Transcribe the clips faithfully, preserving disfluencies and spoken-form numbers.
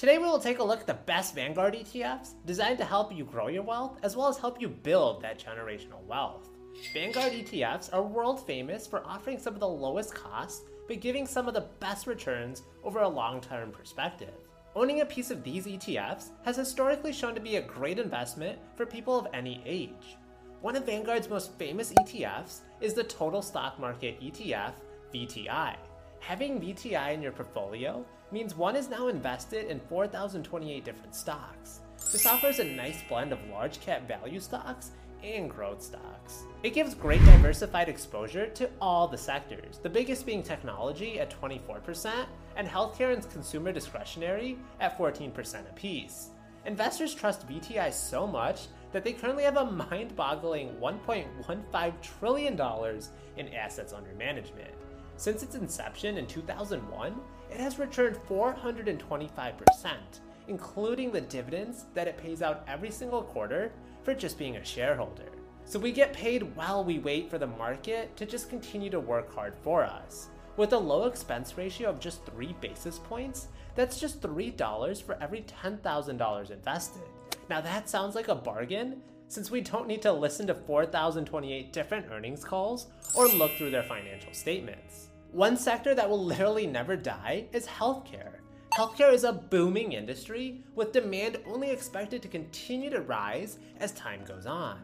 Today we will take a look at the best Vanguard E T Fs designed to help you grow your wealth as well as help you build that generational wealth. Vanguard E T Fs are world famous for offering some of the lowest costs but giving some of the best returns over a long-term perspective. Owning a piece of these E T Fs has historically shown to be a great investment for people of any age. One of Vanguard's most famous E T Fs is the total stock market E T F, V T I. Having V T I in your portfolio means one is now invested in four thousand twenty-eight different stocks. This offers a nice blend of large cap value stocks and growth stocks. It gives great diversified exposure to all the sectors, the biggest being technology at twenty-four percent and healthcare and consumer discretionary at fourteen percent apiece. Investors trust V T I so much that they currently have a mind-boggling one point one five trillion dollars in assets under management. Since its inception in two thousand one, it has returned four hundred twenty-five percent, including the dividends that it pays out every single quarter for just being a shareholder. So we get paid while we wait for the market to just continue to work hard for us. With a low expense ratio of just three basis points, that's just three dollars for every ten thousand dollars invested. Now that sounds like a bargain, since we don't need to listen to four thousand twenty-eight different earnings calls or look through their financial statements. One sector that will literally never die is healthcare. Healthcare is a booming industry with demand only expected to continue to rise as time goes on.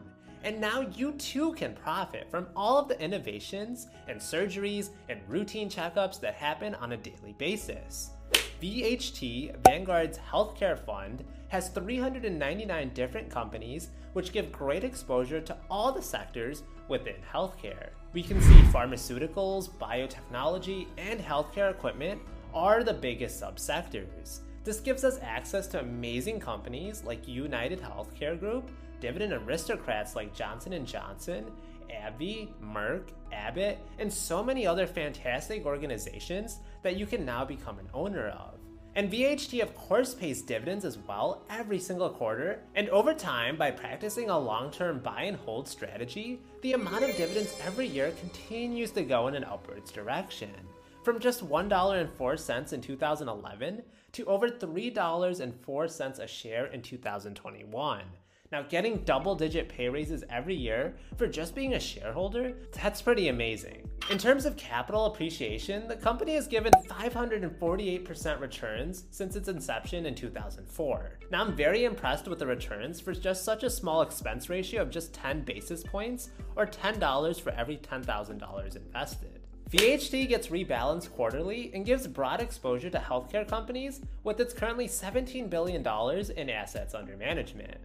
And now you too can profit from all of the innovations and surgeries and routine checkups that happen on a daily basis. V H T, Vanguard's healthcare fund, has three hundred ninety-nine different companies which give great exposure to all the sectors within healthcare. We can see pharmaceuticals, biotechnology, and healthcare equipment are the biggest subsectors. This gives us access to amazing companies like United Healthcare Group, dividend aristocrats like Johnson and Johnson, AbbVie, Merck, Abbott, and so many other fantastic organizations that you can now become an owner of. And V H T of course pays dividends as well every single quarter, and over time, by practicing a long-term buy and hold strategy, the amount of dividends every year continues to go in an upwards direction. From just one dollar and four cents in two thousand eleven to over three dollars and four cents a share in two thousand twenty-one. Now, getting double-digit pay raises every year for just being a shareholder, that's pretty amazing. In terms of capital appreciation, the company has given five hundred forty-eight percent returns since its inception in two thousand four. Now, I'm very impressed with the returns for just such a small expense ratio of just ten basis points or ten dollars for every ten thousand dollars invested. V H T gets rebalanced quarterly and gives broad exposure to healthcare companies with its currently seventeen billion dollars in assets under management.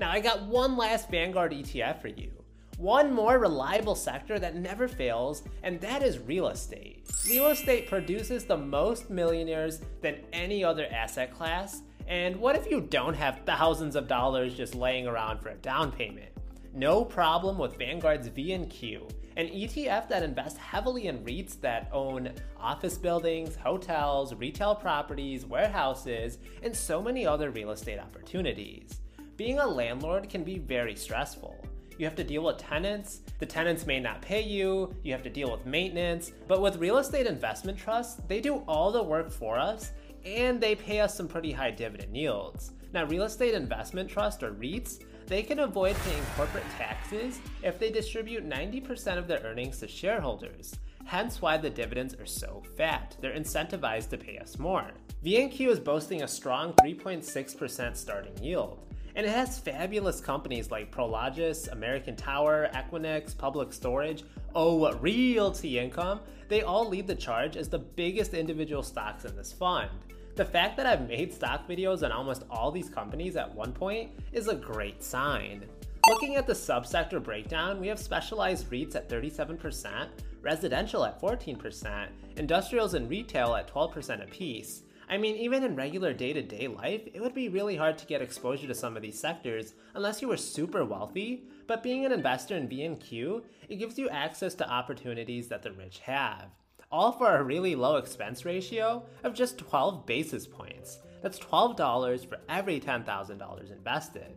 Now I got one last Vanguard E T F for you. One more reliable sector that never fails, and that is real estate. Real estate produces the most millionaires than any other asset class, and what if you don't have thousands of dollars just laying around for a down payment? No problem with Vanguard's V N Q, an E T F that invests heavily in REITs that own office buildings, hotels, retail properties, warehouses, and so many other real estate opportunities. Being a landlord can be very stressful. You have to deal with tenants, the tenants may not pay you, you have to deal with maintenance, but with real estate investment trusts, they do all the work for us and they pay us some pretty high dividend yields. Now, real estate investment trusts or REITs, they can avoid paying corporate taxes if they distribute ninety percent of their earnings to shareholders. Hence why the dividends are so fat. They're incentivized to pay us more. V N Q is boasting a strong three point six percent starting yield. And it has fabulous companies like Prologis, American Tower, Equinix, Public Storage, oh, Realty Income. They all lead the charge as the biggest individual stocks in this fund. The fact that I've made stock videos on almost all these companies at one point is a great sign. Looking at the subsector breakdown, we have specialized REITs at thirty-seven percent, residential at fourteen percent, industrials and retail at twelve percent apiece. I mean, even in regular day-to-day life, it would be really hard to get exposure to some of these sectors unless you were super wealthy, but being an investor in V N Q, it gives you access to opportunities that the rich have. All for a really low expense ratio of just twelve basis points. That's twelve dollars for every ten thousand dollars invested.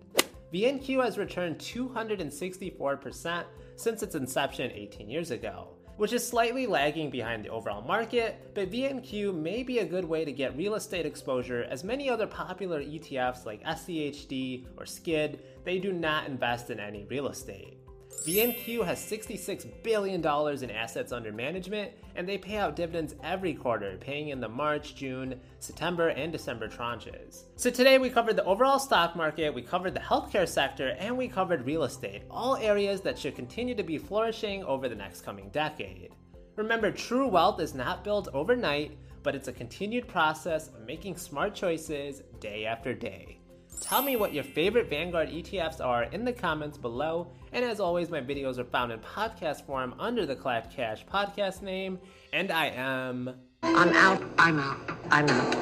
V N Q has returned two hundred sixty-four percent since its inception eighteen years ago. which is slightly lagging behind the overall market, but V N Q may be a good way to get real estate exposure as many other popular E T Fs like S C H D or S C I D, they do not invest in any real estate. V N Q has sixty-six billion dollars in assets under management, and they pay out dividends every quarter, paying in the March, June, September, and December tranches. So today we covered the overall stock market, we covered the healthcare sector, and we covered real estate, all areas that should continue to be flourishing over the next coming decade. Remember, true wealth is not built overnight, but it's a continued process of making smart choices day after day. Tell me what your favorite Vanguard E T Fs are in the comments below, and as always, my videos are found in podcast form under the Clack Cash podcast name, and I am... I'm out, I'm out, I'm out.